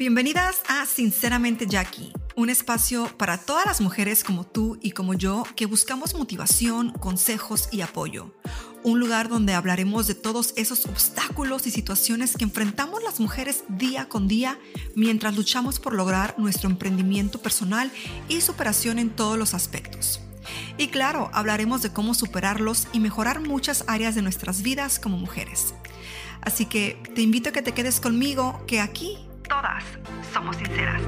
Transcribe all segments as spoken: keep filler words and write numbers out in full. Bienvenidas a Sinceramente Jackie, un espacio para todas las mujeres como tú y como yo que buscamos motivación, consejos y apoyo. Un lugar donde hablaremos de todos esos obstáculos y situaciones que enfrentamos las mujeres día con día mientras luchamos por lograr nuestro emprendimiento personal y superación en todos los aspectos. Y claro, hablaremos de cómo superarlos y mejorar muchas áreas de nuestras vidas como mujeres. Así que te invito a que te quedes conmigo, que aquí todas somos sinceras.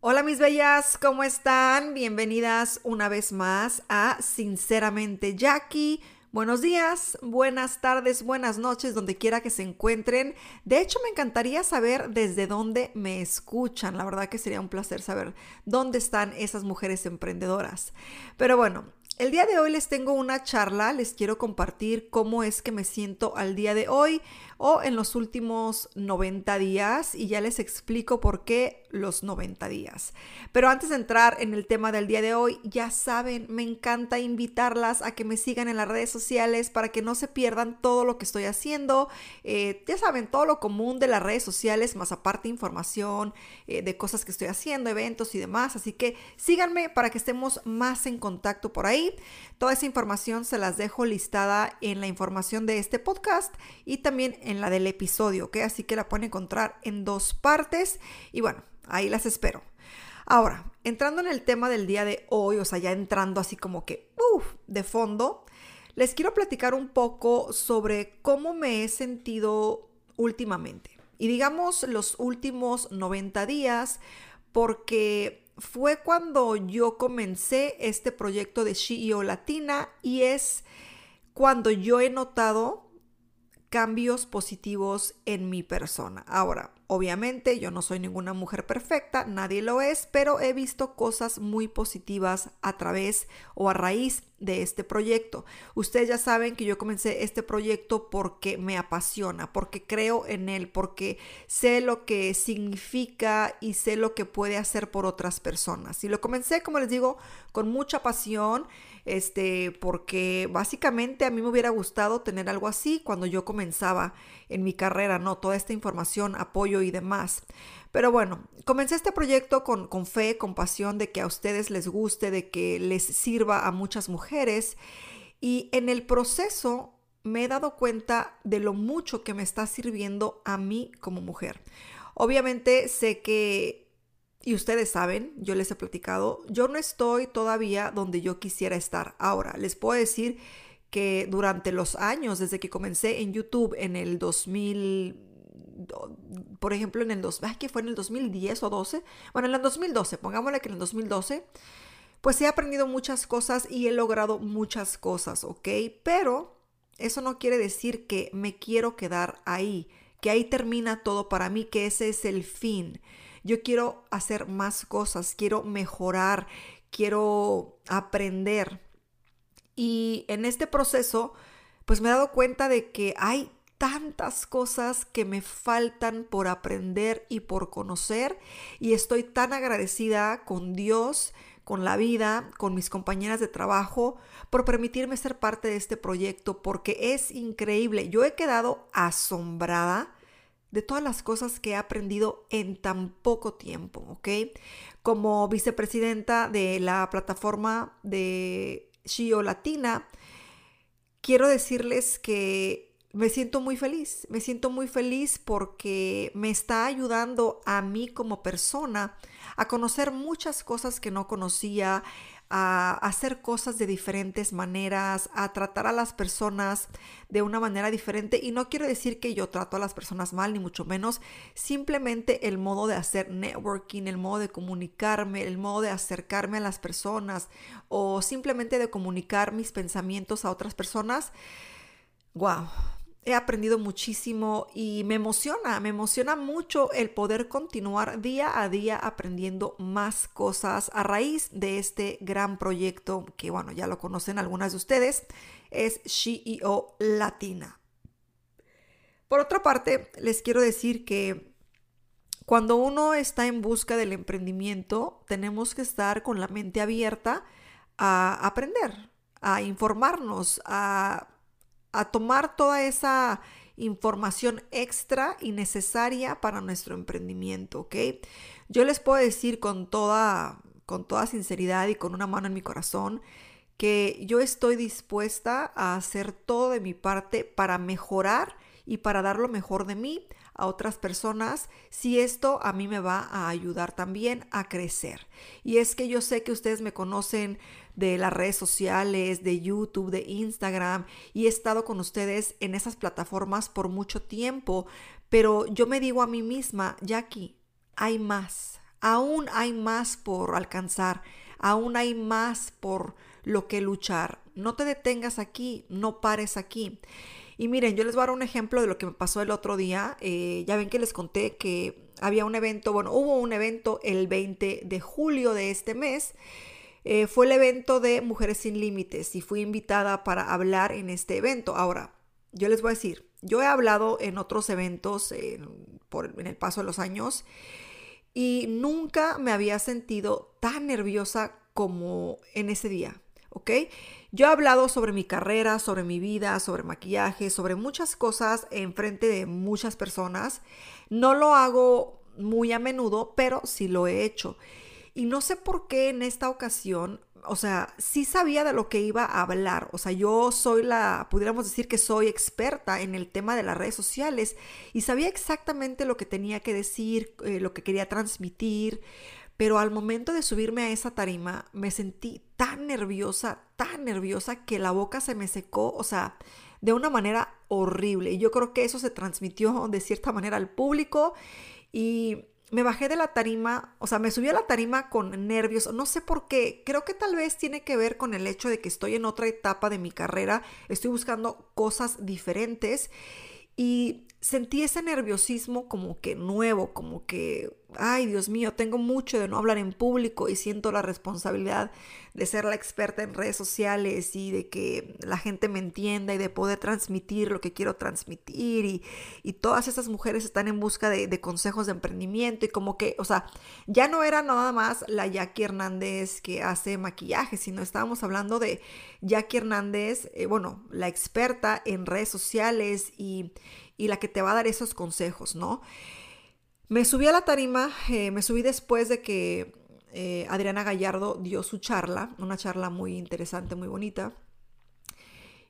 Hola mis bellas, ¿cómo están? Bienvenidas una vez más a Sinceramente Jackie. Buenos días, buenas tardes, buenas noches, donde quiera que se encuentren. De hecho, me encantaría saber desde dónde me escuchan. La verdad que sería un placer saber dónde están esas mujeres emprendedoras. Pero bueno, el día de hoy les tengo una charla, les quiero compartir cómo es que me siento al día de hoy o en los últimos noventa días y ya les explico por qué los noventa días. Pero antes de entrar en el tema del día de hoy, ya saben, me encanta invitarlas a que me sigan en las redes sociales para que no se pierdan todo lo que estoy haciendo. Eh, ya saben, todo lo común de las redes sociales, más aparte información eh, de cosas que estoy haciendo, eventos y demás. Así que síganme para que estemos más en contacto por ahí. Toda esa información se las dejo listada en la información de este podcast y también en la del episodio, ¿ok? Así que la pueden encontrar en dos partes y bueno, ahí las espero. Ahora, entrando en el tema del día de hoy, o sea, ya entrando así como que uf, de fondo, les quiero platicar un poco sobre cómo me he sentido últimamente. Y digamos los últimos noventa días porque fue cuando yo comencé este proyecto de S H E E O Latina y es cuando yo he notado cambios positivos en mi persona. Ahora, obviamente yo no soy ninguna mujer perfecta, nadie lo es, pero he visto cosas muy positivas a través o a raíz de este proyecto. Ustedes ya saben que yo comencé este proyecto porque me apasiona, porque creo en él, porque sé lo que significa y sé lo que puede hacer por otras personas. Y lo comencé, como les digo, con mucha pasión, este, porque básicamente a mí me hubiera gustado tener algo así cuando yo comenzaba en mi carrera, ¿no? Toda esta información, apoyo y demás. Pero bueno, comencé este proyecto con, con fe, con pasión, de que a ustedes les guste, de que les sirva a muchas mujeres. Y en el proceso me he dado cuenta de lo mucho que me está sirviendo a mí como mujer. Obviamente sé que, y ustedes saben, yo les he platicado, yo no estoy todavía donde yo quisiera estar. Ahora, les puedo decir que durante los años, desde que comencé en YouTube en el dos mil... Por ejemplo, en el dos, ay, que fue en el dos mil diez o doce. Bueno, en el dos mil doce, pongámosle que en el dos mil doce, pues he aprendido muchas cosas y he logrado muchas cosas, ¿ok? Pero eso no quiere decir que me quiero quedar ahí, que ahí termina todo para mí, que ese es el fin. Yo quiero hacer más cosas, quiero mejorar, quiero aprender. Y en este proceso, pues me he dado cuenta de que hay tantas cosas que me faltan por aprender y por conocer, y estoy tan agradecida con Dios, con la vida, con mis compañeras de trabajo por permitirme ser parte de este proyecto, porque es increíble. Yo he quedado asombrada de todas las cosas que he aprendido en tan poco tiempo, ¿ok? Como vicepresidenta de la plataforma de S H E E O Latina, quiero decirles que Me siento muy feliz, me siento muy feliz porque me está ayudando a mí como persona a conocer muchas cosas que no conocía, a hacer cosas de diferentes maneras, a tratar a las personas de una manera diferente. Y no quiero decir que yo trato a las personas mal, ni mucho menos. Simplemente el modo de hacer networking, el modo de comunicarme, el modo de acercarme a las personas o simplemente de comunicar mis pensamientos a otras personas. ¡Wow! He aprendido muchísimo y me emociona, me emociona mucho el poder continuar día a día aprendiendo más cosas a raíz de este gran proyecto que, bueno, ya lo conocen algunas de ustedes, es S H E E O Latina. Por otra parte, les quiero decir que cuando uno está en busca del emprendimiento, tenemos que estar con la mente abierta a aprender, a informarnos, a... a tomar toda esa información extra y necesaria para nuestro emprendimiento, ¿ok? Yo les puedo decir con toda, con toda sinceridad y con una mano en mi corazón que yo estoy dispuesta a hacer todo de mi parte para mejorar y para dar lo mejor de mí a otras personas, si esto a mí me va a ayudar también a crecer. Y es que yo sé que ustedes me conocen de las redes sociales, de YouTube, de Instagram, y he estado con ustedes en esas plataformas por mucho tiempo, pero yo me digo a mí misma, Jackie, hay más, aún hay más por alcanzar, aún hay más por lo que luchar. No te detengas aquí, no pares aquí. Y miren, yo les voy a dar un ejemplo de lo que me pasó el otro día. Eh, ya ven que les conté que había un evento, bueno, hubo un evento el veinte de julio de este mes. Eh, fue el evento de Mujeres Sin Límites y fui invitada para hablar en este evento. Ahora, yo les voy a decir, yo he hablado en otros eventos eh, por, en el paso de los años y nunca me había sentido tan nerviosa como en ese día. ¿Ok? Yo he hablado sobre mi carrera, sobre mi vida, sobre maquillaje, sobre muchas cosas en frente de muchas personas. No lo hago muy a menudo, pero sí lo he hecho. Y no sé por qué en esta ocasión, o sea, sí sabía de lo que iba a hablar. O sea, yo soy la, pudiéramos decir que soy experta en el tema de las redes sociales y sabía exactamente lo que tenía que decir, eh, lo que quería transmitir. Pero al momento de subirme a esa tarima me sentí tan nerviosa, tan nerviosa que la boca se me secó, o sea, de una manera horrible. Y yo creo que eso se transmitió de cierta manera al público y me bajé de la tarima, o sea, me subí a la tarima con nervios, no sé por qué. Creo que tal vez tiene que ver con el hecho de que estoy en otra etapa de mi carrera, estoy buscando cosas diferentes y sentí ese nerviosismo como que nuevo, como que, ay Dios mío, tengo mucho de no hablar en público y siento la responsabilidad de ser la experta en redes sociales y de que la gente me entienda y de poder transmitir lo que quiero transmitir y, y todas esas mujeres están en busca de, de consejos de emprendimiento y como que, o sea, ya no era nada más la Jackie Hernández que hace maquillaje, sino estábamos hablando de Jackie Hernández, eh, bueno, la experta en redes sociales y... y la que te va a dar esos consejos, ¿no? Me subí a la tarima, eh, me subí después de que eh, Adriana Gallardo dio su charla, una charla muy interesante, muy bonita,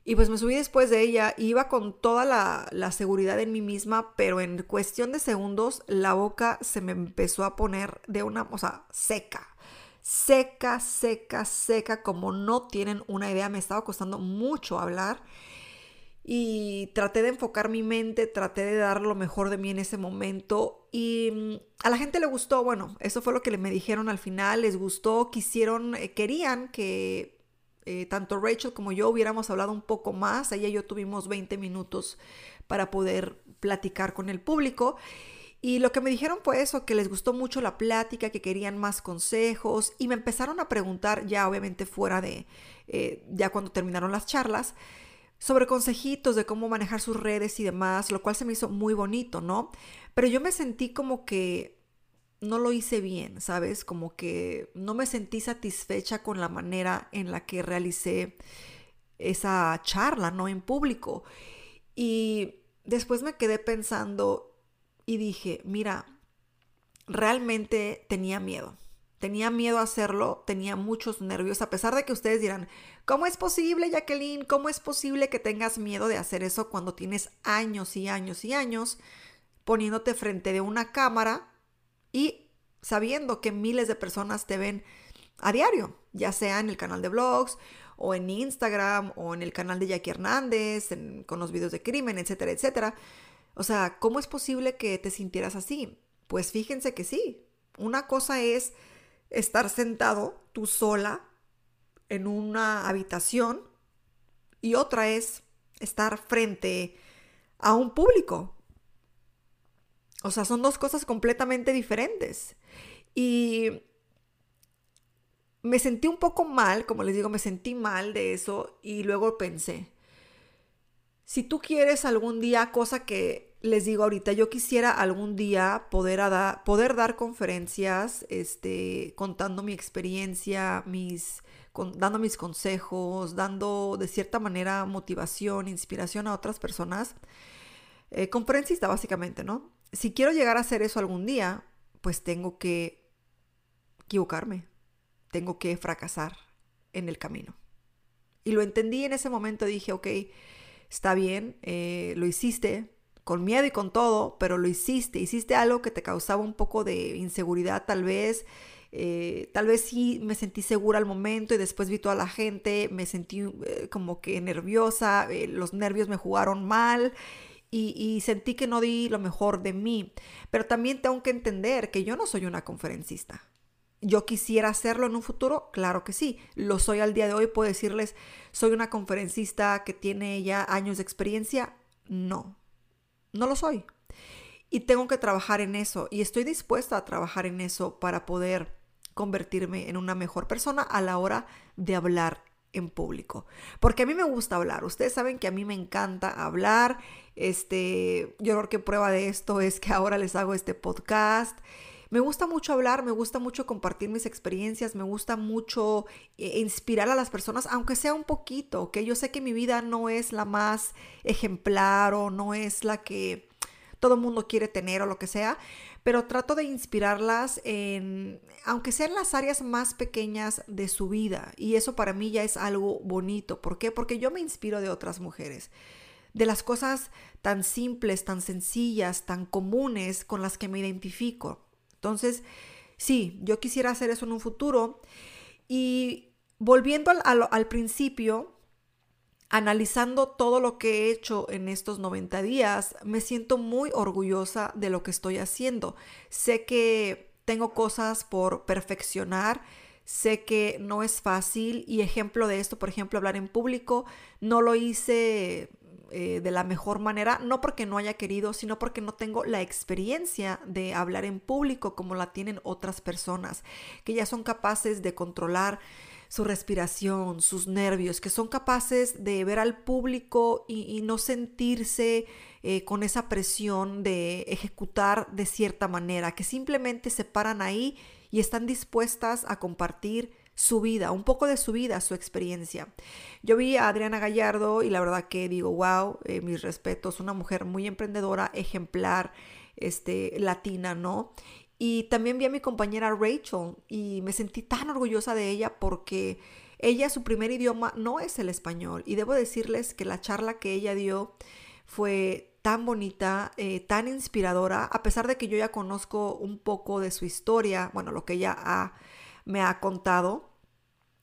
y pues me subí después de ella, iba con toda la, la seguridad en mí misma, pero en cuestión de segundos, la boca se me empezó a poner de una, o sea, seca, seca, seca, seca, como no tienen una idea, me estaba costando mucho hablar, y traté de enfocar mi mente, traté de dar lo mejor de mí en ese momento y a la gente le gustó, bueno, eso fue lo que me dijeron al final, les gustó, quisieron, eh, querían que eh, tanto Rachel como yo hubiéramos hablado un poco más, ella y yo tuvimos veinte minutos para poder platicar con el público. Y lo que me dijeron fue eso, que les gustó mucho la plática, que querían más consejos y me empezaron a preguntar ya obviamente fuera de, eh, ya cuando terminaron las charlas, sobre consejitos de cómo manejar sus redes y demás, lo cual se me hizo muy bonito, ¿no? Pero yo me sentí como que no lo hice bien, ¿sabes? Como que no me sentí satisfecha con la manera en la que realicé esa charla, ¿no? En público. Y después me quedé pensando y dije, mira, realmente tenía miedo. Tenía miedo a hacerlo, tenía muchos nervios, a pesar de que ustedes dirán, ¿cómo es posible, Jacqueline? ¿Cómo es posible que tengas miedo de hacer eso cuando tienes años y años y años poniéndote frente de una cámara y sabiendo que miles de personas te ven a diario, ya sea en el canal de blogs o en Instagram o en el canal de Jackie Hernández, en, con los videos de crimen, etcétera, etcétera? O sea, ¿cómo es posible que te sintieras así? Pues fíjense que sí. Una cosa es estar sentado tú sola en una habitación y otra es estar frente a un público. O sea, son dos cosas completamente diferentes. Y me sentí un poco mal, como les digo, me sentí mal de eso y luego pensé, si tú quieres algún día, cosa que les digo ahorita, yo quisiera algún día poder, ada, poder dar conferencias, este, contando mi experiencia, mis, con, dando mis consejos, dando de cierta manera motivación, inspiración a otras personas. eh, conferencista básicamente, ¿no? Si quiero llegar a hacer eso algún día, pues tengo que equivocarme, tengo que fracasar en el camino. Y lo entendí en ese momento, dije, ok, está bien, eh, lo hiciste, con miedo y con todo, pero lo hiciste, hiciste algo que te causaba un poco de inseguridad tal vez, eh, tal vez sí me sentí segura al momento y después vi toda la gente, me sentí eh, como que nerviosa, eh, los nervios me jugaron mal y, y sentí que no di lo mejor de mí, pero también tengo que entender que yo no soy una conferencista. ¿Yo quisiera hacerlo en un futuro? Claro que sí. Lo soy al día de hoy. ¿Puedo decirles, soy una conferencista que tiene ya años de experiencia? No, no lo soy. Y tengo que trabajar en eso. Y estoy dispuesta a trabajar en eso para poder convertirme en una mejor persona a la hora de hablar en público. Porque a mí me gusta hablar. Ustedes saben que a mí me encanta hablar. Este, yo creo que prueba de esto es que ahora les hago este podcast. Me gusta mucho hablar, me gusta mucho compartir mis experiencias, me gusta mucho eh, inspirar a las personas, aunque sea un poquito, ¿ok? Yo sé que mi vida no es la más ejemplar o no es la que todo el mundo quiere tener o lo que sea, pero trato de inspirarlas, en, aunque sean las áreas más pequeñas de su vida. Y eso para mí ya es algo bonito. ¿Por qué? Porque yo me inspiro de otras mujeres, de las cosas tan simples, tan sencillas, tan comunes con las que me identifico. Entonces, sí, yo quisiera hacer eso en un futuro. Y volviendo al, al, al principio, analizando todo lo que he hecho en estos noventa días, me siento muy orgullosa de lo que estoy haciendo. Sé que tengo cosas por perfeccionar, sé que no es fácil. Y ejemplo de esto, por ejemplo, hablar en público, no lo hice de la mejor manera, no porque no haya querido, sino porque no tengo la experiencia de hablar en público como la tienen otras personas, que ya son capaces de controlar su respiración, sus nervios, que son capaces de ver al público y, y no sentirse eh, con esa presión de ejecutar de cierta manera, que simplemente se paran ahí y están dispuestas a compartir su vida, un poco de su vida, su experiencia. Yo vi a Adriana Gallardo y la verdad que digo, wow, eh, mis respetos, una mujer muy emprendedora, ejemplar, este, latina, ¿no? Y también vi a mi compañera Rachel y me sentí tan orgullosa de ella porque ella, su primer idioma no es el español. Y debo decirles que la charla que ella dio fue tan bonita, eh, tan inspiradora, a pesar de que yo ya conozco un poco de su historia, bueno, lo que ella ha me ha contado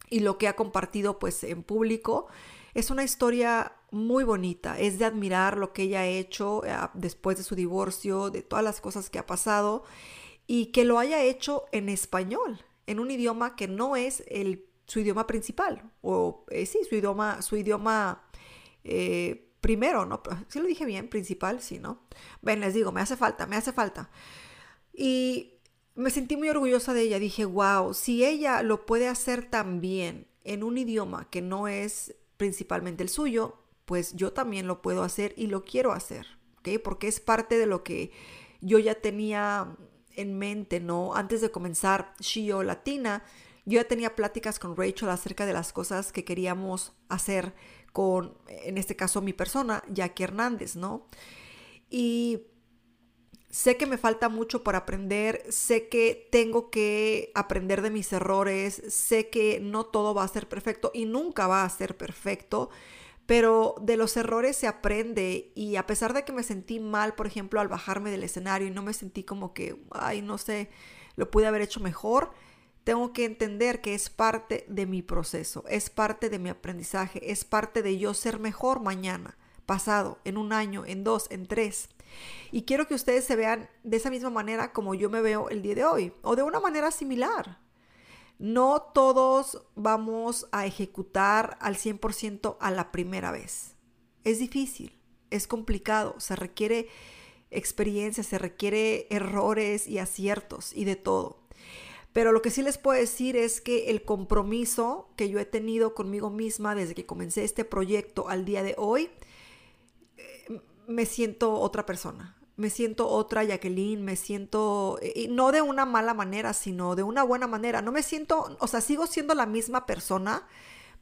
y lo que ha compartido pues en público. Es una historia muy bonita, es de admirar lo que ella ha hecho eh, después de su divorcio, de todas las cosas que ha pasado y que lo haya hecho en español, en un idioma que no es el, su idioma principal o eh, sí, su idioma, su idioma eh, primero, ¿no? ¿Sí lo dije bien? Principal, sí, ¿no? Ven, les digo, me hace falta, me hace falta. Y me sentí muy orgullosa de ella. Dije, wow, si ella lo puede hacer tan bien en un idioma que no es principalmente el suyo, pues yo también lo puedo hacer y lo quiero hacer, ¿okay? Porque es parte de lo que yo ya tenía en mente, ¿no? Antes de comenzar S H E-E O Latina, yo ya tenía pláticas con Rachel acerca de las cosas que queríamos hacer con, en este caso, mi persona, Jackie Hernández, ¿no? Y sé que me falta mucho por aprender, sé que tengo que aprender de mis errores, sé que no todo va a ser perfecto y nunca va a ser perfecto, pero de los errores se aprende. Y a pesar de que me sentí mal, por ejemplo, al bajarme del escenario y no me sentí como que, ay, no sé, lo pude haber hecho mejor, tengo que entender que es parte de mi proceso, es parte de mi aprendizaje, es parte de yo ser mejor mañana, pasado, en un año, en dos, en tres. Y quiero que ustedes se vean de esa misma manera como yo me veo el día de hoy, o de una manera similar. No todos vamos a ejecutar al cien por ciento a la primera vez. Es difícil, es complicado, se requiere experiencia, se requiere errores y aciertos y de todo. Pero lo que sí les puedo decir es que el compromiso que yo he tenido conmigo misma desde que comencé este proyecto al día de hoy, me siento otra persona, me siento otra Jacqueline, me siento, y no de una mala manera, sino de una buena manera. No me siento, o sea, sigo siendo la misma persona,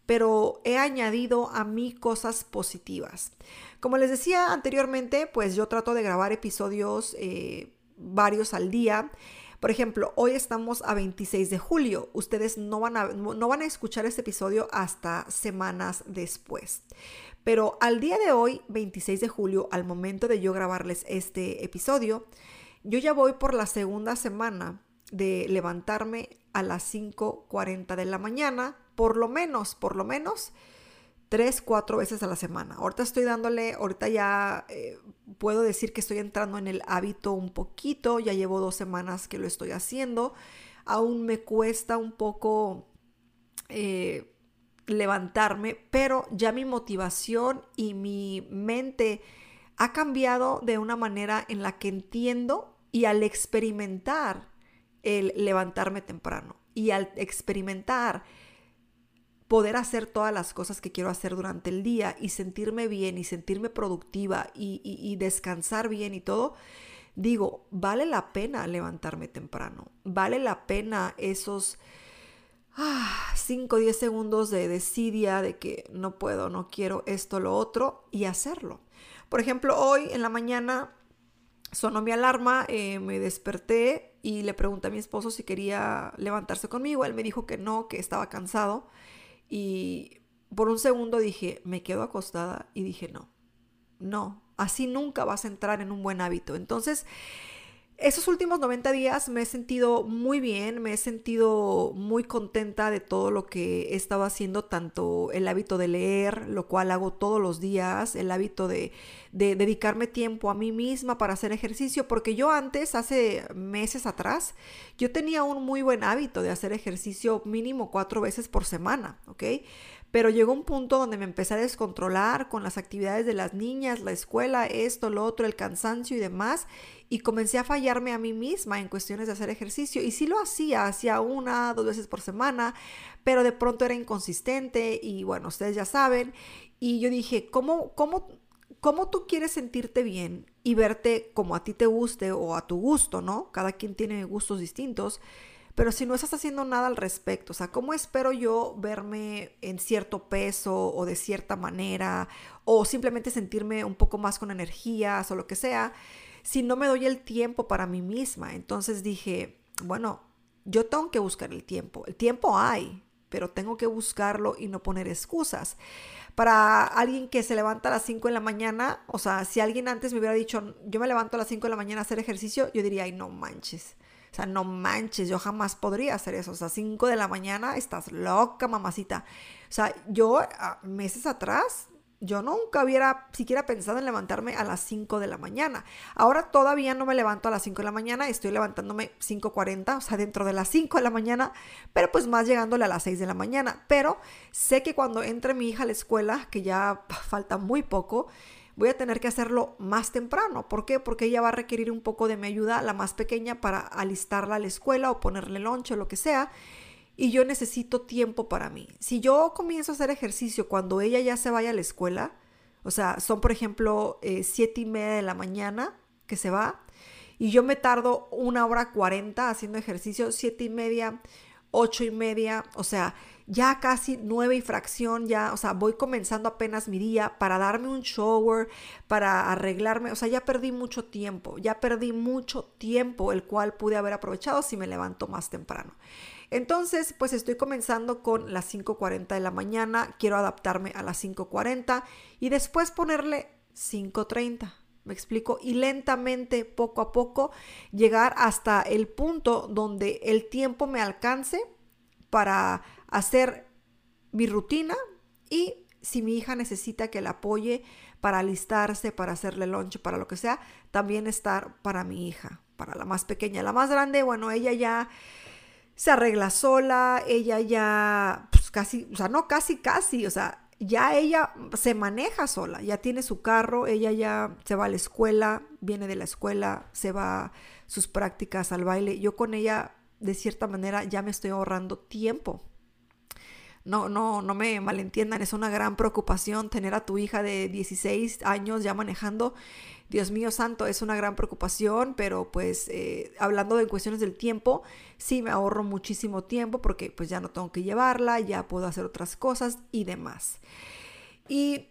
pero he añadido a mí cosas positivas. Como les decía anteriormente, pues yo trato de grabar episodios eh, varios al día. Por ejemplo, hoy estamos a veintiséis de julio. Ustedes no van a, no van a escuchar este episodio hasta semanas después. Pero al día de hoy, veintiséis de julio, al momento de yo grabarles este episodio, yo ya voy por la segunda semana de levantarme a las cinco cuarenta de la mañana, por lo menos, por lo menos, tres, cuatro veces a la semana. Ahorita estoy dándole, ahorita ya eh, puedo decir que estoy entrando en el hábito un poquito, ya llevo dos semanas que lo estoy haciendo, aún me cuesta un poco eh, levantarme, pero ya mi motivación y mi mente ha cambiado de una manera en la que entiendo, y al experimentar el levantarme temprano y al experimentar poder hacer todas las cosas que quiero hacer durante el día y sentirme bien y sentirme productiva y, y, y descansar bien y todo, digo, vale la pena levantarme temprano, vale la pena esos ah, cinco o diez segundos de desidia, de que no puedo, no quiero esto, lo otro, y hacerlo. Por ejemplo, hoy en la mañana sonó mi alarma, eh, me desperté y le pregunté a mi esposo si quería levantarse conmigo. Él me dijo que no, que estaba cansado. Y por un segundo dije, me quedo acostada, y dije, no, no, así nunca vas a entrar en un buen hábito. Entonces, esos últimos noventa días me he sentido muy bien, me he sentido muy contenta de todo lo que he estado haciendo, tanto el hábito de leer, lo cual hago todos los días, el hábito de, de dedicarme tiempo a mí misma para hacer ejercicio, porque yo antes, hace meses atrás, yo tenía un muy buen hábito de hacer ejercicio mínimo cuatro veces por semana, ¿ok? Pero llegó un punto donde me empecé a descontrolar con las actividades de las niñas, la escuela, esto, lo otro, el cansancio y demás, y comencé a fallarme a mí misma en cuestiones de hacer ejercicio. Y sí lo hacía, hacía una, dos veces por semana, pero de pronto era inconsistente y bueno, ustedes ya saben. Y yo dije, ¿cómo, cómo, cómo tú quieres sentirte bien y verte como a ti te guste o a tu gusto, ¿no? Cada quien tiene gustos distintos. Pero si no estás haciendo nada al respecto, o sea, ¿cómo espero yo verme en cierto peso o de cierta manera o simplemente sentirme un poco más con energías o lo que sea si no me doy el tiempo para mí misma? Entonces dije, bueno, yo tengo que buscar el tiempo. El tiempo hay, pero tengo que buscarlo y no poner excusas. Para alguien que se levanta a las cinco de la mañana, o sea, si alguien antes me hubiera dicho, yo me levanto a las cinco de la mañana a hacer ejercicio, yo diría, ay, no manches. O sea, no manches, yo jamás podría hacer eso. O sea, cinco de la mañana, estás loca, mamacita. O sea, yo meses atrás, yo nunca hubiera siquiera pensado en levantarme a las cinco de la mañana. Ahora todavía no me levanto a las cinco de la mañana, estoy levantándome cinco cuarenta, o sea, dentro de las cinco de la mañana, pero pues más llegándole a las seis de la mañana. Pero sé que cuando entre mi hija a la escuela, que ya falta muy poco, voy a tener que hacerlo más temprano. ¿Por qué? Porque ella va a requerir un poco de mi ayuda, la más pequeña, para alistarla a la escuela o ponerle lonche o lo que sea. Y yo necesito tiempo para mí. Si yo comienzo a hacer ejercicio cuando ella ya se vaya a la escuela, o sea, son por ejemplo eh, siete y media de la mañana que se va, y yo me tardo una hora cuarenta haciendo ejercicio, siete y media, ocho y media, o sea, ya casi nueve y fracción, ya, o sea, voy comenzando apenas mi día para darme un shower, para arreglarme, o sea, ya perdí mucho tiempo, ya perdí mucho tiempo, el cual pude haber aprovechado si me levanto más temprano. Entonces, pues estoy comenzando con las cinco cuarenta de la mañana, quiero adaptarme a las cinco cuarenta y después ponerle cinco treinta. ¿Me explico? Y lentamente, poco a poco, llegar hasta el punto donde el tiempo me alcance para hacer mi rutina y si mi hija necesita que la apoye para alistarse, para hacerle lunch, para lo que sea, también estar para mi hija, para la más pequeña. La más grande, bueno, ella ya se arregla sola, ella ya pues, casi, o sea, no casi, casi, o sea, ya ella se maneja sola, ya tiene su carro, ella ya se va a la escuela, viene de la escuela, se va a sus prácticas, al baile. Yo con ella, de cierta manera, ya me estoy ahorrando tiempo. no, no, no me malentiendan, es una gran preocupación tener a tu hija de dieciséis años ya manejando. Dios mío santo, es una gran preocupación, pero pues eh, hablando de cuestiones del tiempo, sí me ahorro muchísimo tiempo porque pues ya no tengo que llevarla, ya puedo hacer otras cosas y demás. Y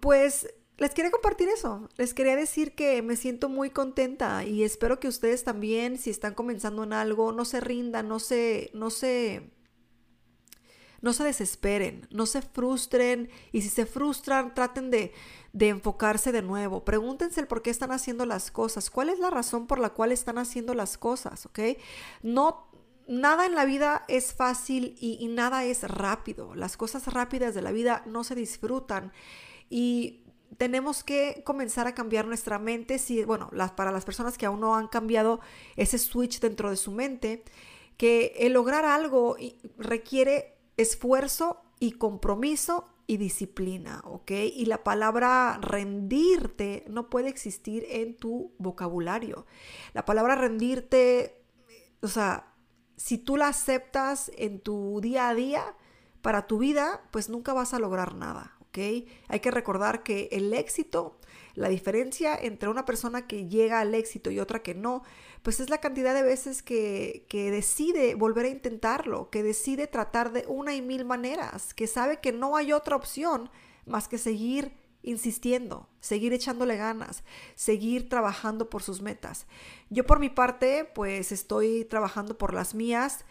pues les quería compartir eso, les quería decir que me siento muy contenta y espero que ustedes también, si están comenzando en algo, no se rindan, no se, no se, no se desesperen, no se frustren, y si se frustran, traten de, de enfocarse de nuevo. Pregúntense el por qué están haciendo las cosas, cuál es la razón por la cual están haciendo las cosas, ¿ok? No, nada en la vida es fácil y, y nada es rápido. Las cosas rápidas de la vida no se disfrutan y tenemos que comenzar a cambiar nuestra mente. Si, bueno, las, para las personas que aún no han cambiado ese switch dentro de su mente, que el lograr algo requiere esfuerzo y compromiso y disciplina, ¿ok? Y la palabra rendirte no puede existir en tu vocabulario. La palabra rendirte, o sea, si tú la aceptas en tu día a día, para tu vida, pues nunca vas a lograr nada. ¿Okay? Hay que recordar que el éxito, la diferencia entre una persona que llega al éxito y otra que no, pues es la cantidad de veces que, que decide volver a intentarlo, que decide tratar de una y mil maneras, que sabe que no hay otra opción más que seguir insistiendo, seguir echándole ganas, seguir trabajando por sus metas. Yo por mi parte, pues estoy trabajando por las mías.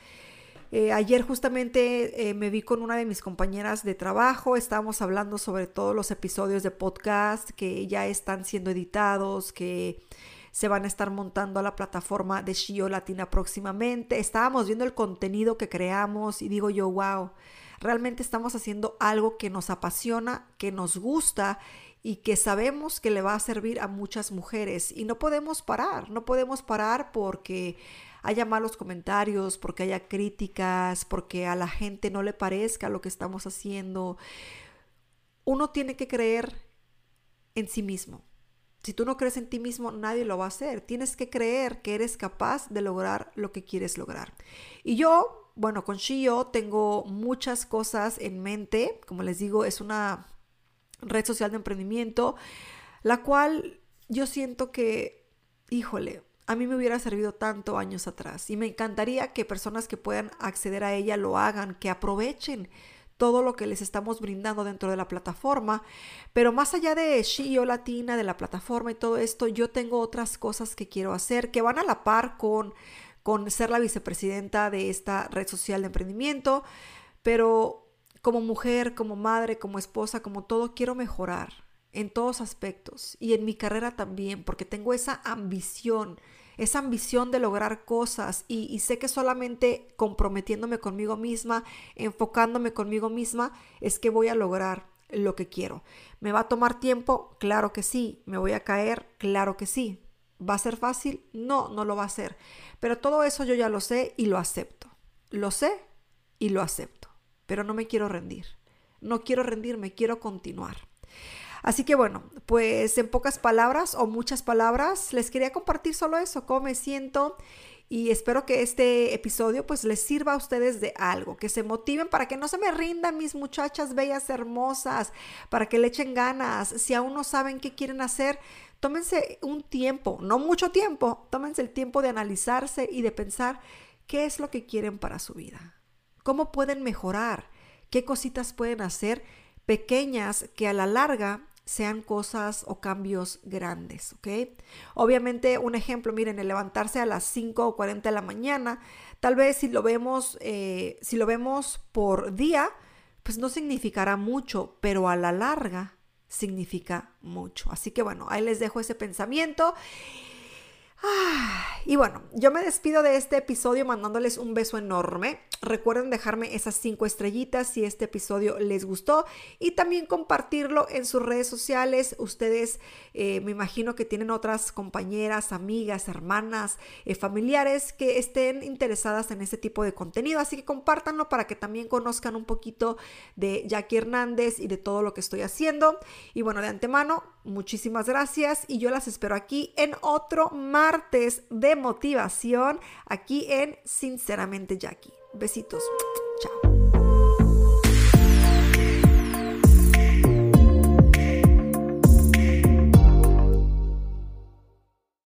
Eh, ayer justamente eh, me vi con una de mis compañeras de trabajo, estábamos hablando sobre todos los episodios de podcast que ya están siendo editados, que se van a estar montando a la plataforma de S H E-E O Latina próximamente. Estábamos viendo el contenido que creamos y digo yo, wow, realmente estamos haciendo algo que nos apasiona, que nos gusta y que sabemos que le va a servir a muchas mujeres. Y no podemos parar, no podemos parar porque haya malos comentarios, porque haya críticas, porque a la gente no le parezca lo que estamos haciendo. Uno tiene que creer en sí mismo. Si tú no crees en ti mismo, nadie lo va a hacer. Tienes que creer que eres capaz de lograr lo que quieres lograr. Y yo, bueno, con S H E-E O tengo muchas cosas en mente. Como les digo, es una red social de emprendimiento, la cual yo siento que, híjole, a mí me hubiera servido tanto años atrás y me encantaría que personas que puedan acceder a ella lo hagan, que aprovechen todo lo que les estamos brindando dentro de la plataforma. Pero más allá de S H E-E O Latina, de la plataforma y todo esto, yo tengo otras cosas que quiero hacer que van a la par con, con ser la vicepresidenta de esta red social de emprendimiento, pero como mujer, como madre, como esposa, como todo, quiero mejorar en todos aspectos y en mi carrera también, porque tengo esa ambición, esa ambición de lograr cosas y, y sé que solamente comprometiéndome conmigo misma, enfocándome conmigo misma, es que voy a lograr lo que quiero. ¿Me va a tomar tiempo? Claro que sí. ¿Me voy a caer? Claro que sí. ¿Va a ser fácil? No, no lo va a ser. Pero todo eso yo ya lo sé y lo acepto. Lo sé y lo acepto, pero no me quiero rendir. No quiero rendirme, quiero continuar. Así que bueno, pues en pocas palabras o muchas palabras, les quería compartir solo eso, cómo me siento, y espero que este episodio pues les sirva a ustedes de algo, que se motiven para que no se me rindan, mis muchachas bellas, hermosas, para que le echen ganas. Si aún no saben qué quieren hacer, tómense un tiempo, no mucho tiempo, tómense el tiempo de analizarse y de pensar qué es lo que quieren para su vida, cómo pueden mejorar, qué cositas pueden hacer pequeñas que a la larga sean cosas o cambios grandes, ¿ok? Obviamente, un ejemplo, miren, el levantarse a las cinco o cuarenta de la mañana, tal vez si lo vemos, eh, si lo vemos por día, pues no significará mucho, pero a la larga significa mucho. Así que bueno, ahí les dejo ese pensamiento. Ah, y bueno, yo me despido de este episodio mandándoles un beso enorme. Recuerden dejarme esas cinco estrellitas si este episodio les gustó y también compartirlo en sus redes sociales. Ustedes eh, me imagino que tienen otras compañeras, amigas, hermanas, eh, familiares que estén interesadas en este tipo de contenido. Así que compártanlo para que también conozcan un poquito de Jackie Hernández y de todo lo que estoy haciendo. Y bueno, de antemano, muchísimas gracias y yo las espero aquí en otro martes de motivación, aquí en Sinceramente Jackie. Besitos, chao.